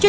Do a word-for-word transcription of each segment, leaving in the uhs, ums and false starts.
就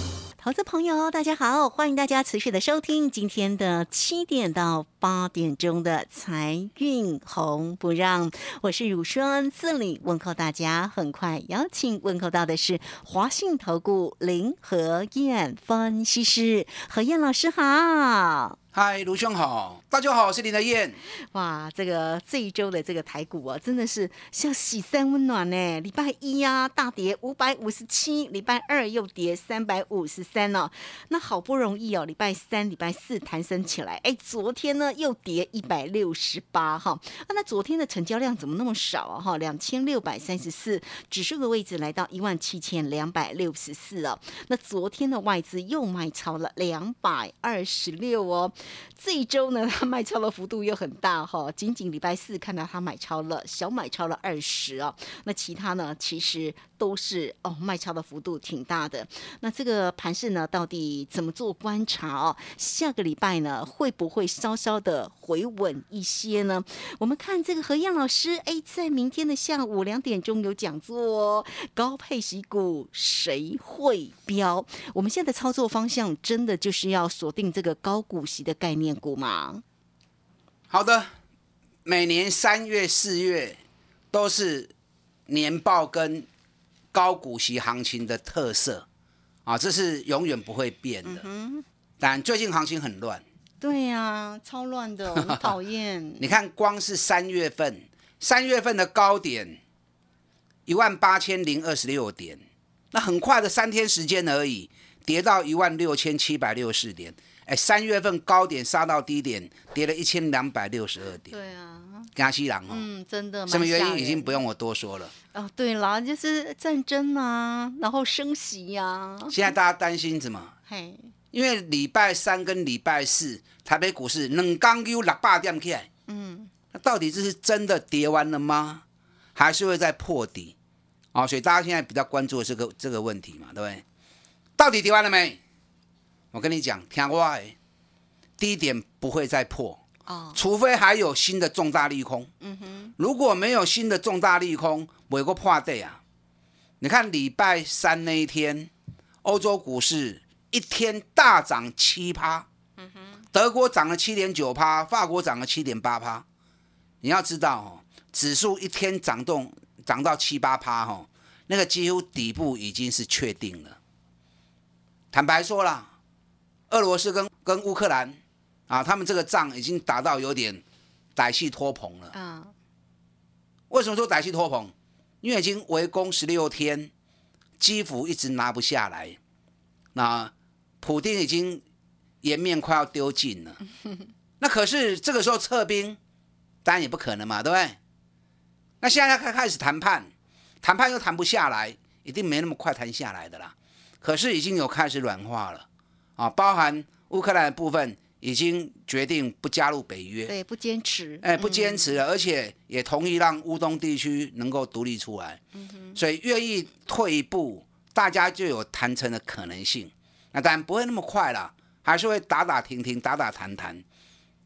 投资朋友，大家好，欢迎大家持续的收听今天的七点到八点钟的财运红不让，我是汝轩，自理问候大家。很快邀请问候到的是华信投顾林和彥分析师，和彥老师好。嗨，卢兄好，大家好，我是林和彥。哇，这个这一周的这个台股啊，真的是像洗三温暖呢。礼拜一啊，大跌五百五十七，礼拜二又跌三百五十三哦。那好不容易哦，礼拜三、礼拜四弹升起来，哎，昨天呢又跌一百六十八哈。那昨天的成交量怎么那么少啊？哈，两千六百三十四，指数的位置来到一万七千两百六十四哦。那昨天的外资又卖超了两百二十六哦。这一周呢，他卖超的幅度又很大哈、哦，仅仅礼拜四看到他买超了，小买超了二十哦。那其他呢，其实都是哦卖超的幅度挺大的。那这个盘势呢，到底怎么做观察哦？下个礼拜呢，会不会稍稍的回稳一些呢？我们看这个和彥老师，哎，在明天的下午两点钟有讲座哦，高配息股谁会飙？我们现在的操作方向真的就是要锁定这个高股息的概念股吗？好的，每年三月、四月都是年报跟高股息行情的特色啊，这是永远不会变的。嗯、但最近行情很乱。对呀、啊，超乱的，很讨厌。你看，光是三月份，三月份的高点一万八千零二十六点，那很快的三天时间而已，跌到一万六千七百六十四点。哎，三月份高点杀到低点，跌了一千两百六十二点。对啊，江西人哦，嗯，真的，什么原因已经不用我多说了。哦，对啦，就是战争啊，然后升息啊。现在大家担心什么？嘿，因为礼拜三跟礼拜四台北股市两天有六百点起来，嗯，那到底这是真的跌完了吗？还是会再破底？哦，所以大家现在比较关注的这个这个问题嘛，对不对？到底跌完了没？我跟你讲，听我的，低点不会再破、哦、除非还有新的重大利空。嗯哼，如果没有新的重大利空，没个破底啊！你看礼拜三那一天，欧洲股市一天大涨七趴，嗯哼，德国涨了七点九趴，法国涨了七点八趴。你要知道、哦、指数一天涨动涨到七八趴哈，那个几乎底部已经是确定了。坦白说啦。俄罗斯跟跟乌克兰啊，他们这个仗已经打到有点歹戏拖棚了。啊，为什么说歹戏拖棚？因为已经围攻十六天，基辅一直拿不下来，那普丁已经颜面快要丢尽了。那可是这个时候撤兵，当然也不可能嘛，对不对？那现在开开始谈判，谈判又谈不下来，一定没那么快谈下来的啦。可是已经有开始软化了。啊、包含乌克兰的部分已经决定不加入北约，对，不坚持，哎，不坚持了、嗯，而且也同意让乌东地区能够独立出来，嗯、所以愿意退一步，大家就有谈成的可能性。那当然不会那么快啦，还是会打打停停，打打谈谈。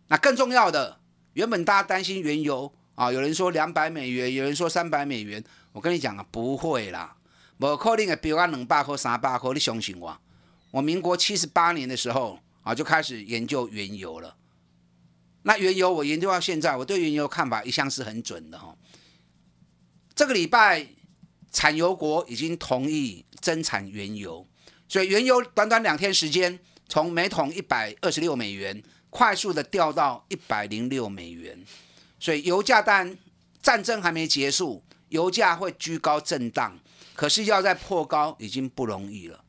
那更重要的，原本大家担心原油啊，有人说两百美元，有人说三百美元，我跟你讲啊，不会啦，不可能的，比如讲两百块、三百块，你相信我。我民国七十八年的时候啊，就开始研究原油了。那原油我研究到现在，我对原油看法一向是很准的、哦、这个礼拜，产油国已经同意增产原油，所以原油短短两天时间，从每桶一百二十六美元快速的掉到一百零六美元。所以油价，但战争还没结束，油价会居高震荡，可是要再破高已经不容易了。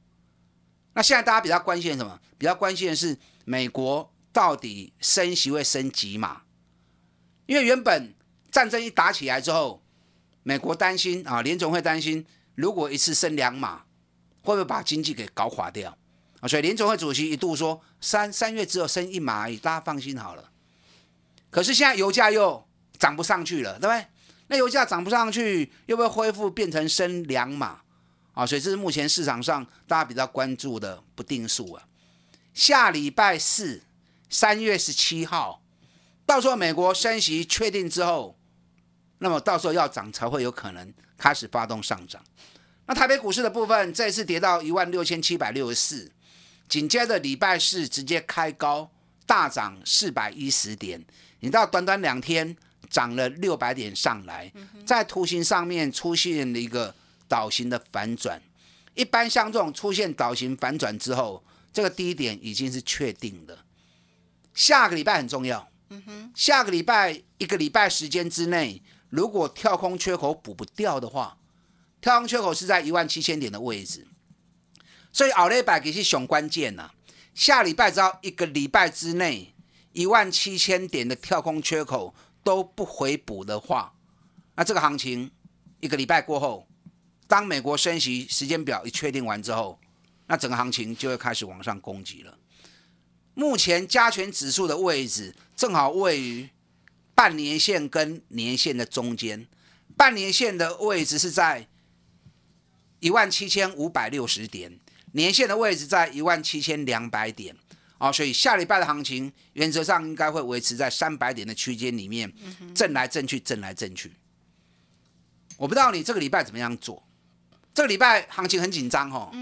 那现在大家比较关心什么？比较关心的是美国到底升息会升几码？因为原本战争一打起来之后，美国担心啊，联总会担心，如果一次升两码，会不会把经济给搞垮掉啊？所以联总会主席一度说三三月只有升一码而已，大家放心好了。可是现在油价又涨不上去了，对不对？那油价涨不上去，又会恢复变成升两码啊？所以这是目前市场上大家比较关注的不定数啊。下礼拜四，三月十七号，到时候美国升息确定之后。那么到时候要涨才会有可能开始发动上涨。那台北股市的部分这次跌到一万六千七百六十四，紧接着礼拜四直接开高大涨四百一十点，你到短短两天涨了六百点上来，在图形上面出现了一个倒型的反转。一般像这种出现倒型反转之后，这个低点已经是确定的。下个礼拜很重要，下个礼拜一个礼拜时间之内。如果跳空缺口补不掉的话，跳空缺口是在一万七千点的位置，所以后礼拜其实最关键啊，下礼拜只要一个礼拜之内一万七千点的跳空缺口都不回补的话，那这个行情一个礼拜过后，当美国升息时间表一确定完之后，那整个行情就会开始往上攻击了。目前加权指数的位置正好位于半年线跟年线的中间，半年线的位置是在一万七千五百六十点，年线的位置在一万七千两百点、哦、所以下礼拜的行情原则上应该会维持在三百点的区间里面，震来震去震来震去。我不知道你这个礼拜怎么样做，这个礼拜行情很紧张、哦、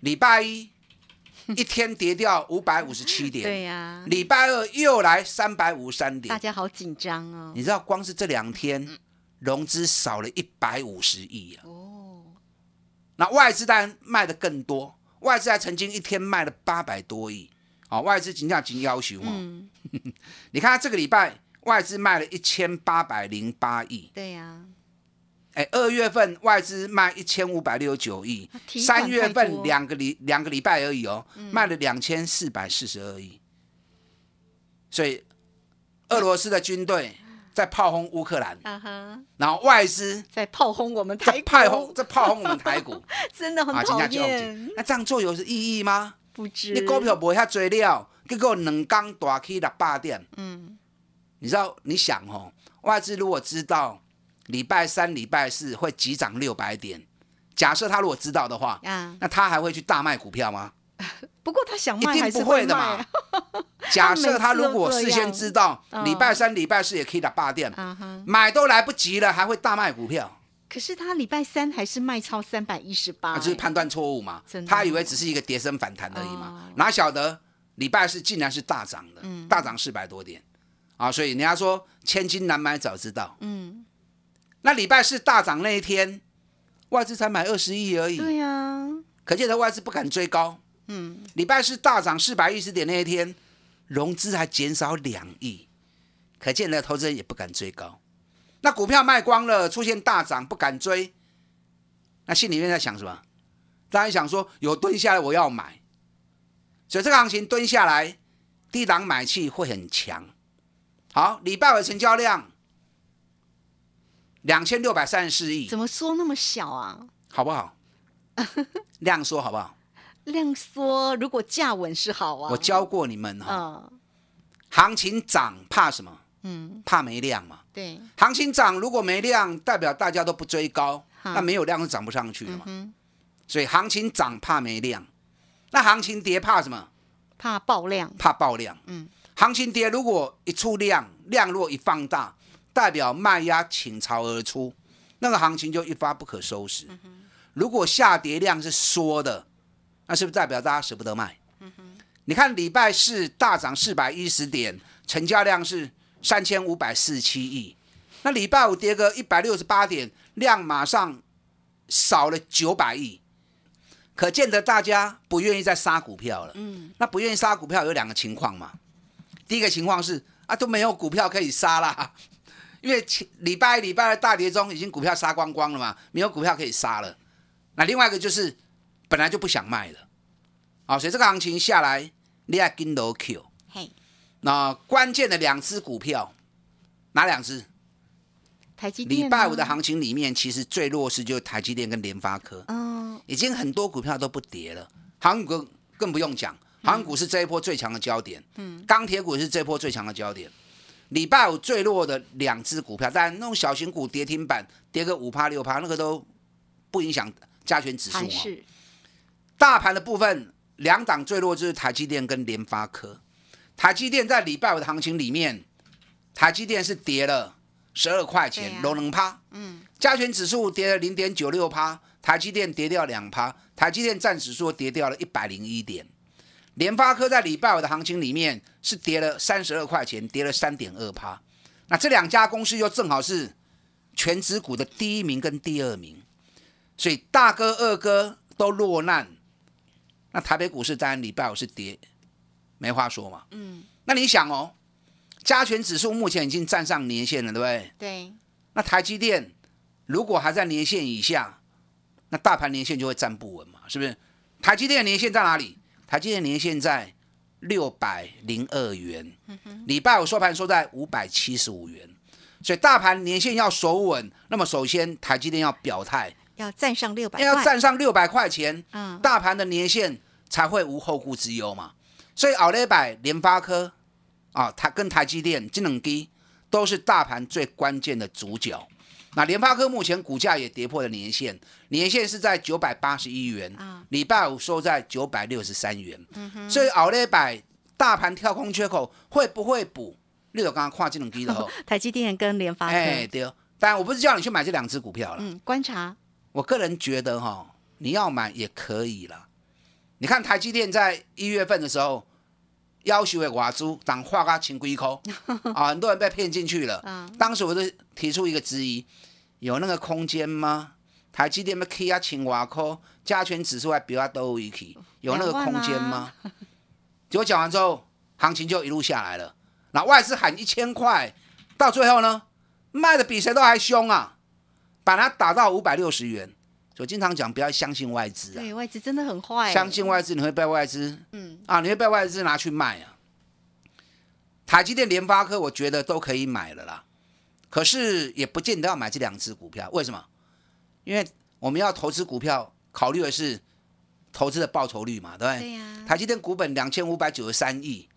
礼拜一一天跌掉五百五十七点，对呀、啊，礼拜二又来三百五十三点，大家好紧张哦。你知道光是这两天融资少了一百五十亿啊，哦，那外资当然卖的更多，外资还曾经一天卖了八百多亿，哦，外资真的很要求哦。嗯、你看这个礼拜外资卖了一千八百零八亿，对呀、啊。哎，二月份外资卖一千五百六十九亿，三月份两个礼两个礼拜而已哦，嗯、卖了两千四百四十二亿。所以，俄罗斯的军队在炮轰乌克兰，啊、然后外资在炮轰我们台股，在炮轰在炮轰我们台股，真的很讨厌、啊。那这样做有意义吗？不知你股票不遐追了，结果两天大起六百点。嗯，你知道你想哦，外资如果知道。礼拜三、礼拜四会急涨六百点，假设他如果知道的话，啊、那他还会去大卖股票吗？不过他想卖还是会卖、啊、一定不会的嘛。假设他如果事先知道，礼拜三、礼拜四也可以打八点、哦，买都来不及了，还会大卖股票。可是他礼拜三还是卖超三百一十八，就是判断错误嘛。他以为只是一个跌升反弹而已嘛，哦、哪晓得礼拜四竟然是大涨的，嗯、大涨四百多点啊！所以人家说千金难买早知道，嗯。那礼拜四大涨那一天，外资才买二十亿而已。对呀、啊，可见的外资不敢追高。嗯，礼拜四大涨四百一十点那一天，融资还减少两亿，可见的投资人也不敢追高。那股票卖光了，出现大涨不敢追，那心里面在想什么？当然想说有蹲下来我要买，所以这个行情蹲下来，低档买气会很强。好，礼拜五成交量。两千六百三十四亿，怎么说那么小啊？好不好？量缩好不好？量缩，如果价稳是好啊。我教过你们哈、哦，嗯、行情涨怕什么？嗯，怕没量嘛。对，行情涨如果没量，代表大家都不追高，那没有量是涨不上去的嘛。嗯、所以行情涨怕没量，那行情跌怕什么？怕爆量。怕爆量。嗯，行情跌如果一出量，量如果一放大。代表卖压倾巢而出，那个行情就一发不可收拾。如果下跌量是缩的，那是不是代表大家舍不得卖？你看礼拜四大涨四百一十点，成交量是三千五百四十七亿，那礼拜五跌个一百六十八点，量马上少了九百亿，可见得大家不愿意再杀股票了。那不愿意杀股票有两个情况嘛，第一个情况是啊都没有股票可以杀啦，因为礼拜一礼拜二大跌中已经股票杀光光了嘛，没有股票可以杀了。那另外一个就是本来就不想卖了、哦、所以这个行情下来你要跟楼 Q。那关键的两只股票哪两只？台积电、啊、礼拜五的行情里面，其实最弱势就是台积电跟联发科、哦、已经很多股票都不跌了，航股更不用讲，航股是这一波最强的焦点、嗯、钢铁股是这一波最强的焦点。礼拜五最弱的两只股票，当然那种小型股跌停板跌个 百分之五 百分之六 那个都不影响加权指数、哦、大盘的部分两档最弱就是台积电跟联发科。台积电在礼拜五的行情里面，台积电是跌了十二块钱，都能趴，加权指数跌了 百分之零点九六， 台积电跌掉 百分之二， 台积电占指数跌掉了一百零一点。联发科在礼拜五的行情里面是跌了三十二块钱，跌了 百分之三点二。 那这两家公司又正好是全指股的第一名跟第二名，所以大哥二哥都落难。那台北股市当然礼拜五是跌没话说嘛、嗯、那你想哦，加权指数目前已经站上年线了，对不对？对。那台积电如果还在年线以下，那大盘年线就会站不稳嘛，是不是？台积电年线在哪里？台积电年线在六百零二元，礼拜五收盘收在五百七十五元，所以大盘年线要守稳，那么首先台积电要表态，要站上六百块，要站上六百块钱、嗯、大盘的年线才会无后顾之忧嘛。所以后礼拜联发科、啊、跟台积电这两支都是大盘最关键的主角。那联发科目前股价也跌破了年线，年线是在九百八十一元，礼拜五收在九百六十三元、嗯、所以后礼拜大盘跳空缺口会不会补，你就刚刚看这两支了、哦、台积电跟联发科、欸、对。但我不是叫你去买这两支股票了、嗯、观察，我个人觉得、哦、你要买也可以了。你看台积电在一月份的时候，要求的外资涨化到千几块啊，很多人被骗进去了、嗯、当时我就提出一个质疑，有那个空间吗？台积电要起到千外块，加权指数还比较多一起，有那个空间吗、啊、结果讲完之后行情就一路下来了。那外资喊一千块，到最后呢卖的比谁都还凶啊，把它打到五百六十元。所以经常讲不要相信外资、啊、对，外资真的很坏，相信外资你会被外资、嗯啊、你会被外资拿去卖啊。台积电联发科我觉得都可以买了啦，可是也不见得要买这两只股票。为什么？因为我们要投资股票考虑的是投资的报酬率嘛，对不对？对啊、台积电股本两千五百九十三亿，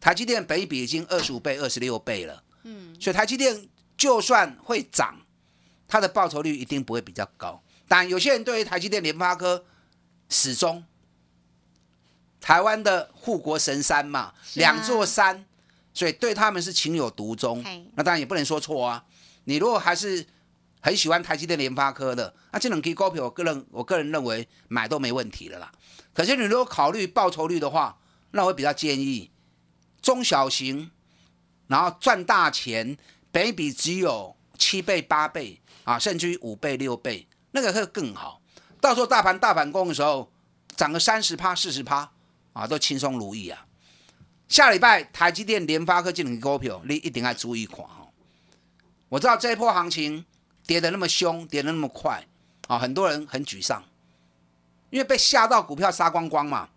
台积电本益比已经二十五倍二十六倍了、嗯、所以台积电就算会涨，它的报酬率一定不会比较高。但有些人对于台积电联发科始终台湾的护国神山嘛，两、啊、座山，所以对他们是情有独钟。那当然也不能说错啊，你如果还是很喜欢台积电联发科的，那这两支股票我个人我个人认为买都没问题了啦。可是你如果考虑报酬率的话，那我比较建议中小型，然后赚大钱，本益比只有七倍八倍啊，甚至于五倍六倍，那个会更好。到时候大盘大反攻的时候，涨个 百分之三十 百分之四十、啊、都轻松如意啊。下礼拜台积电联发科这两支股票你一定要注意看、哦、我知道这一波行情跌得那么凶，跌得那么快、啊、很多人很沮丧，因为被吓到股票杀光光嘛，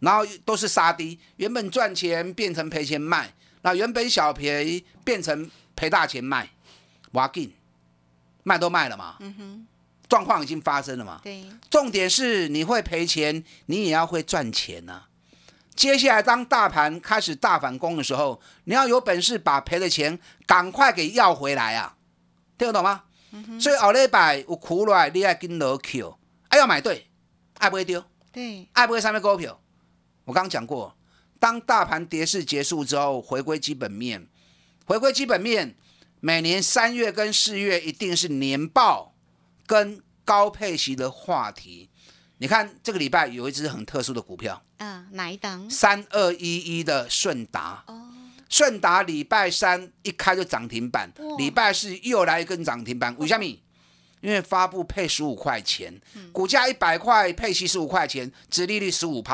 然后都是杀低，原本赚钱变成赔钱卖，那原本小赔变成赔大钱卖，没关系，卖都卖了嘛、嗯哼，状况已经发生了嘛。对，重点是你会赔钱，你也要会赚钱啊。接下来当大盘开始大反攻的时候，你要有本事把赔的钱赶快给要回来啊，听得懂吗、嗯、所以后礼拜有苦来你要跟下去，要买对，要买对，要买什么股票？我刚刚讲过，当大盘跌势结束之后回归基本面，回归基本面每年三月跟四月一定是年报跟高配息的话题。你看这个礼拜有一只很特殊的股票，嗯，哪一档？三二一一的顺达。顺达礼拜三一开就涨停板，礼拜四又来一根涨停板。为什么？因为发布配十五块钱，股价一百块，配息十五块钱，殖利率 百分之十五，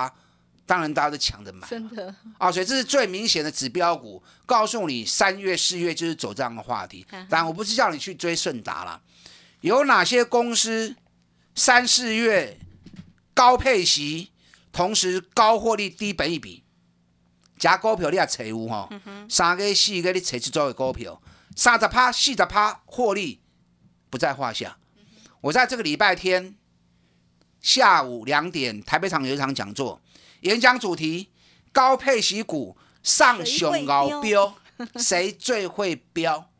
当然大家都抢着买，真的、啊、所以这是最明显的指标股，告诉你三月四月就是走这样的话题。当然我不是叫你去追顺达啦，有哪些公司三四月高配息，同时高获利低本益比？这股票你要找有、哦嗯、三个四个你找这种的股票，三十趴 四十趴 获利不在话下。我在这个礼拜天下午两点台北场有一场讲座，演讲主题高配息股上熊熬标，谁最会标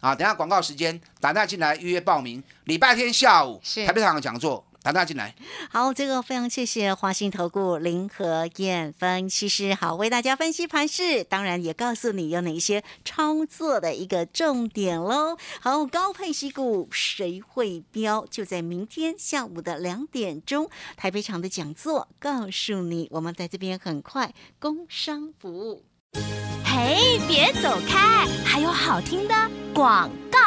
啊？等一下广告时间打电话进来预约报名，礼拜天下午台北场有讲座，打大进来。好，这个非常谢谢华信投顾林和彥分析师，好为大家分析盘势，当然也告诉你有哪一些操作的一个重点喽。好，高配息股谁会标？就在明天下午的两点钟，台北场的讲座告诉你。我们在这边很快工商服务。嘿，别走开，还有好听的广告。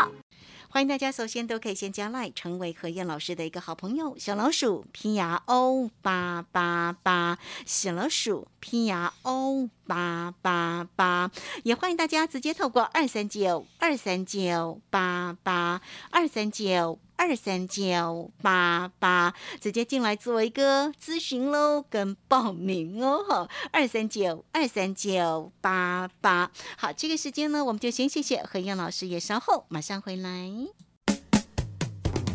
欢迎大家，首先都可以先加 LINE 成为和彥老师的一个好朋友，小老鼠 P R O 八八八， 小老鼠 P R O 八八八， 也欢迎大家直接透过二三九 二三九 八八 二三九二三九八八直接进来做一个咨询喽，跟报名哦。二三九二三九八八，好，这个时间呢，我们就先谢谢和彥老师，也稍后马上回来。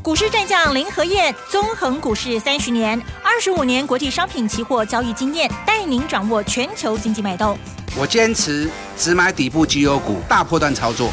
股市战将林和彥，纵横股市三十年，二十五年国际商品期货交易经验，带您掌握全球经济脉动。我坚持只买底部绩优股，大波段操作。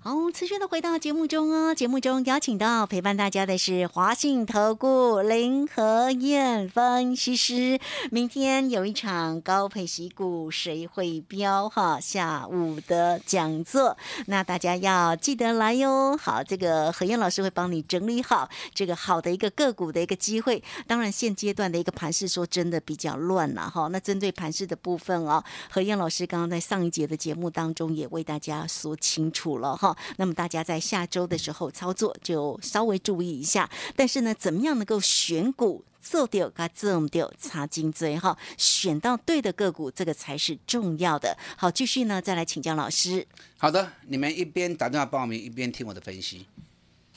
好，持续的回到节目中哦，节目中邀请到陪伴大家的是华信投顾林和彥分析师。明天有一场高配息股谁会标哈下午的讲座，那大家要记得来哟。好，这个和彥老师会帮你整理好这个好的一个个股的一个机会。当然现阶段的一个盘势说真的比较乱了哈，那针对盘势的部分哦，和彥老师刚刚在上一节的节目当中也为大家说清楚了哈。那么大家在下周的时候操作就稍微注意一下，但是呢，怎么样能够选股？做对跟做不对差很多，选到对的个股，这个才是重要的。好，继续呢，再来请教老师。好的，你们一边打电话报名，一边听我的分析。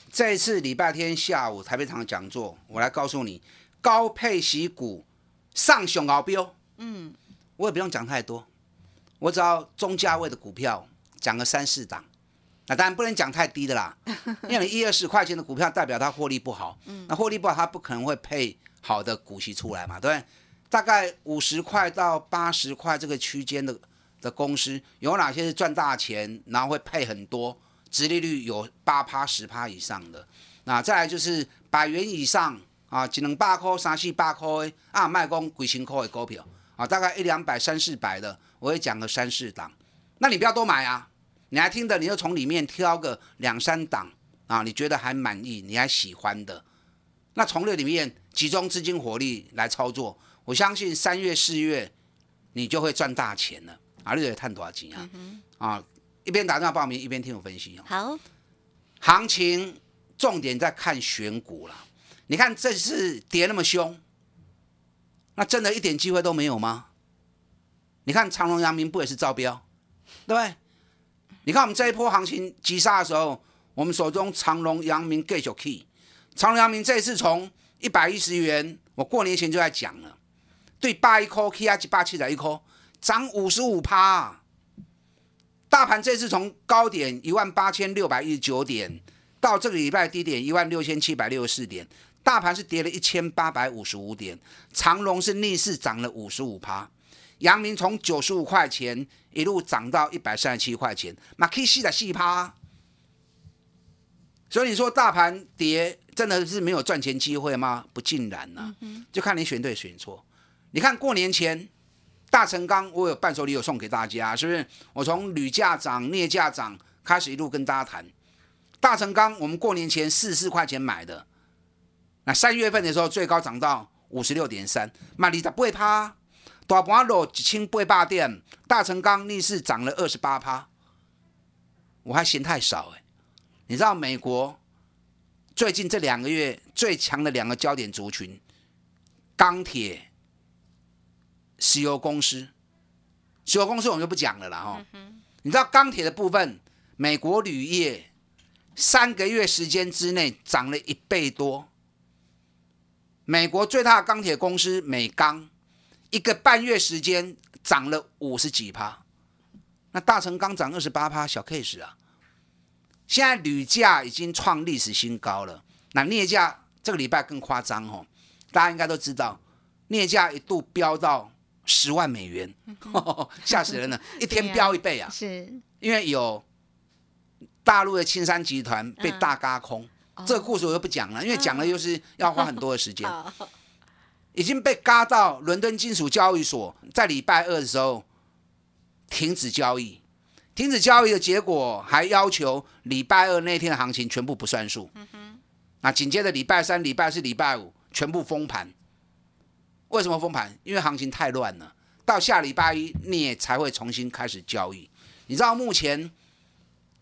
这一次礼拜天下午台北场讲座，我来告诉你，高配息股上熊熬标。嗯，我也不用讲太多，我只要中价位的股票讲个三四档。那当然不能讲太低的啦，因为你一二十块钱的股票代表它获利不好，那获利不好它不可能会配好的股息出来嘛，对不对？大概五十块到八十块这个区间 的, 的公司有哪些是赚大钱，然后会配很多，殖利率有 百分之八 百分之十 以上的。那再来就是百元以上啊，一两百块三四百块啊，卖讲几千块的股票啊，大概一两百三四百的，我会讲个三四档，那你不要多买啊。你还听的，你就从里面挑个两三档啊，你觉得还满意，你还喜欢的，那从这里面集中资金火力来操作，我相信三月四月你就会赚大钱了啊！你就会赚大钱啊！啊，一边打电话报名，一边听我分析。好，行情重点在看选股了。你看这次跌那么凶，那真的一点机会都没有吗？你看长荣、阳明不也是招标，对不对？你看我们这一波行情急杀的时候，我们手中长荣、阳明继续起。长荣、阳明这一次从一百一十元，我过年前就在讲了，对八一块起啊，一百七十一块，涨 百分之五十五。大盘这次从高点一万八千六百一十九点到这个礼拜低点一万六千七百六十四点，大盘是跌了一千八百五十五点，长荣是逆势涨了 百分之五十五。阳明从九十五块钱一路涨到一百三十七块钱，那可以百分之四十四。所以你说大盘跌真的是没有赚钱机会吗？不尽然啊，就看你选对选错。你看过年前大成钢我有伴手礼有送给大家，是不是？我从铝价涨、镍价涨开始一路跟大家谈。大成钢我们过年前四十四块钱买的，那三月份的时候最高涨到 五十六点三， 买百分之二十八。大盘落一千八百点，大成钢逆势涨了 百分之二十八， 我还嫌太少、欸、你知道美国最近这两个月最强的两个焦点族群，钢铁、石油公司，石油公司我们就不讲了啦，你知道钢铁的部分，美国铝业三个月时间之内涨了一倍多。美国最大的钢铁公司美钢，一个半月时间涨了五十几趴。那大成钢涨二十八趴，小 case 啊。现在铝价已经创历史新高了，那镍价这个礼拜更夸张哦，大家应该都知道，镍价一度飙到十万美元，吓死人了，一天飙一倍啊！是，因为有大陆的青山集团被大轧空，这个故事我就不讲了，因为讲了又是要花很多的时间，已经被轧到伦敦金属交易所在礼拜二的时候停止交易，停止交易的结果还要求礼拜二那天的行情全部不算数，那紧接着礼拜三、礼拜四、礼拜五全部封盘。为什么封盘？因为行情太乱了，到下礼拜一镍才会重新开始交易。你知道目前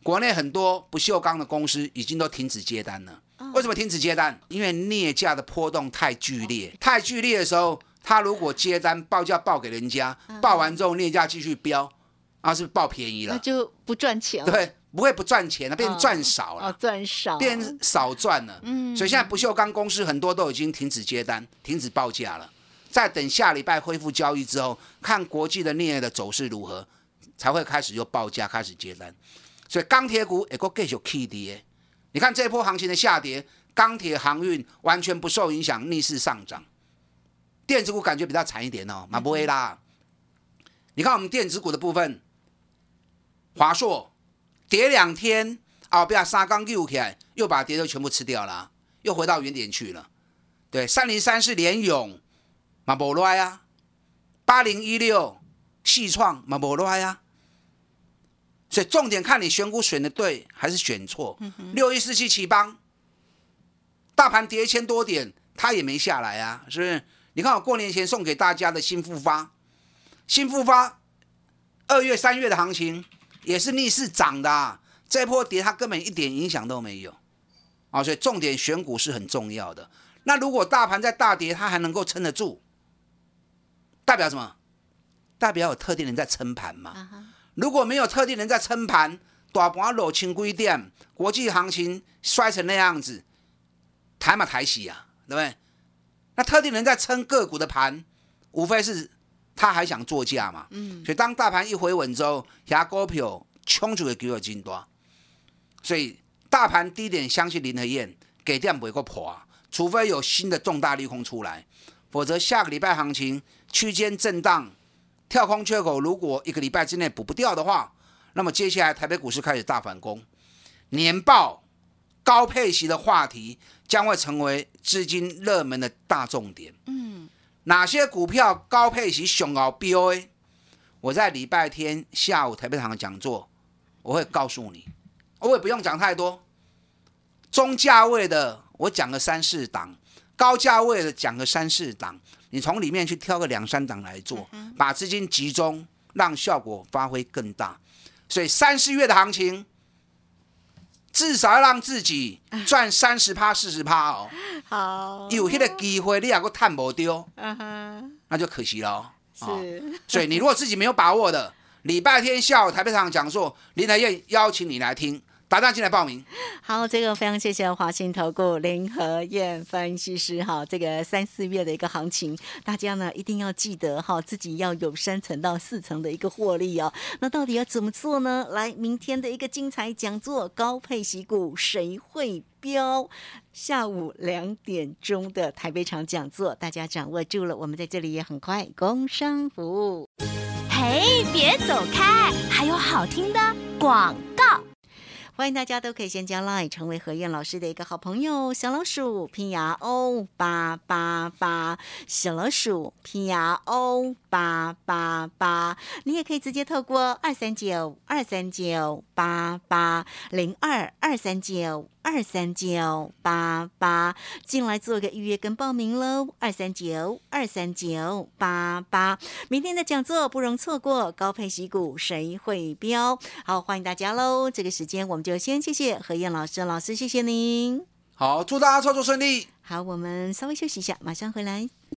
国内很多不锈钢的公司已经都停止接单了。为什么停止接单？因为镍价的波动太剧烈，太剧烈的时候，他如果接单报价报给人家，报完之后镍价继续飙，啊，是不是报便宜了？那就不赚钱了。对。不会不赚钱了，变成赚少了，哦哦、赚少，变少赚了。嗯，所以现在不锈钢公司很多都已经停止接单、停止报价了。再等下礼拜恢复交易之后，看国际的镍的走势如何，才会开始又报价、开始接单。所以钢铁股也够继续起跌。你看这波行情的下跌，钢铁、航运完全不受影响，逆势上涨。电子股感觉比较惨一点哦，蛮不会啦。嗯、你看我们电子股的部分，华硕。跌两天，后边三天救起来，又把跌都全部吃掉了、啊，又回到原点去了。对，三零三是联咏，嘛无赖啊；八零一六细创嘛无赖啊。所以重点看你选股选的对还是选错。六一四七启邦，大盘跌一千多点，它也没下来啊，是不是？你看我过年前送给大家的新复发，新复发二月、三月的行情。也是逆势涨的、啊，这波跌它根本一点影响都没有、啊、所以重点选股是很重要的。那如果大盘在大跌，它还能够撑得住，代表什么？代表有特定人在撑盘嘛。Uh-huh. 如果没有特定人在撑盘，大盘落千几点，国际行情摔成那样子，抬嘛抬死啊，对不对？那特定人在撑个股的盘，无非是。他还想做价嘛、嗯？所以当大盘一回稳之后，牙股票冲出的股票真大，所以大盘低点相信林和彥给点不会破，除非有新的重大利空出来，否则下个礼拜行情区间震荡，跳空缺口如果一个礼拜之内补不掉的话，那么接下来台北股市开始大反攻，年报高配息的话题将会成为资金热门的大重点。嗯。哪些股票高配息最好标的？我在礼拜天下午台北场的讲座，我会告诉你。我也不用讲太多，中价位的我讲个三四档，高价位的讲个三四档，你从里面去挑个两三档来做，把资金集中，让效果发挥更大。所以三四月的行情。至少要让自己赚三十趴、四十趴哦。好，有那个机会，你如果赚不到，那就可惜了、哦。是、哦，所以你如果自己没有把握的，礼拜天下午台北场讲座，林来燕邀请你来听。打电话进来报名。好，这个非常谢谢华信投顾林和彥分析师哈，这个三四月的一个行情，大家呢一定要记得哈，自己要有三层到四层的一个获利哦。那到底要怎么做呢？来，明天的一个精彩讲座，高配息股谁会标？下午两点钟的台北场讲座，大家掌握住了。我们在这里也很快工商服务。嘿，别走开，还有好听的广告。欢迎大家都可以先加 LINE 成为和彥老师的一个好朋友，小老鼠拼牙 O 八八八， 小老鼠拼牙 O 八八八， 你也可以直接透过二三九二三九八八 零二二三九二三九八八进来做个预约跟报名喽，二三九二三九八八，明天的讲座不容错过，高配息股谁会标？好，欢迎大家喽！这个时间我们就先谢谢和彥老师，老师谢谢您。好，祝大家操作顺利。好，我们稍微休息一下，马上回来。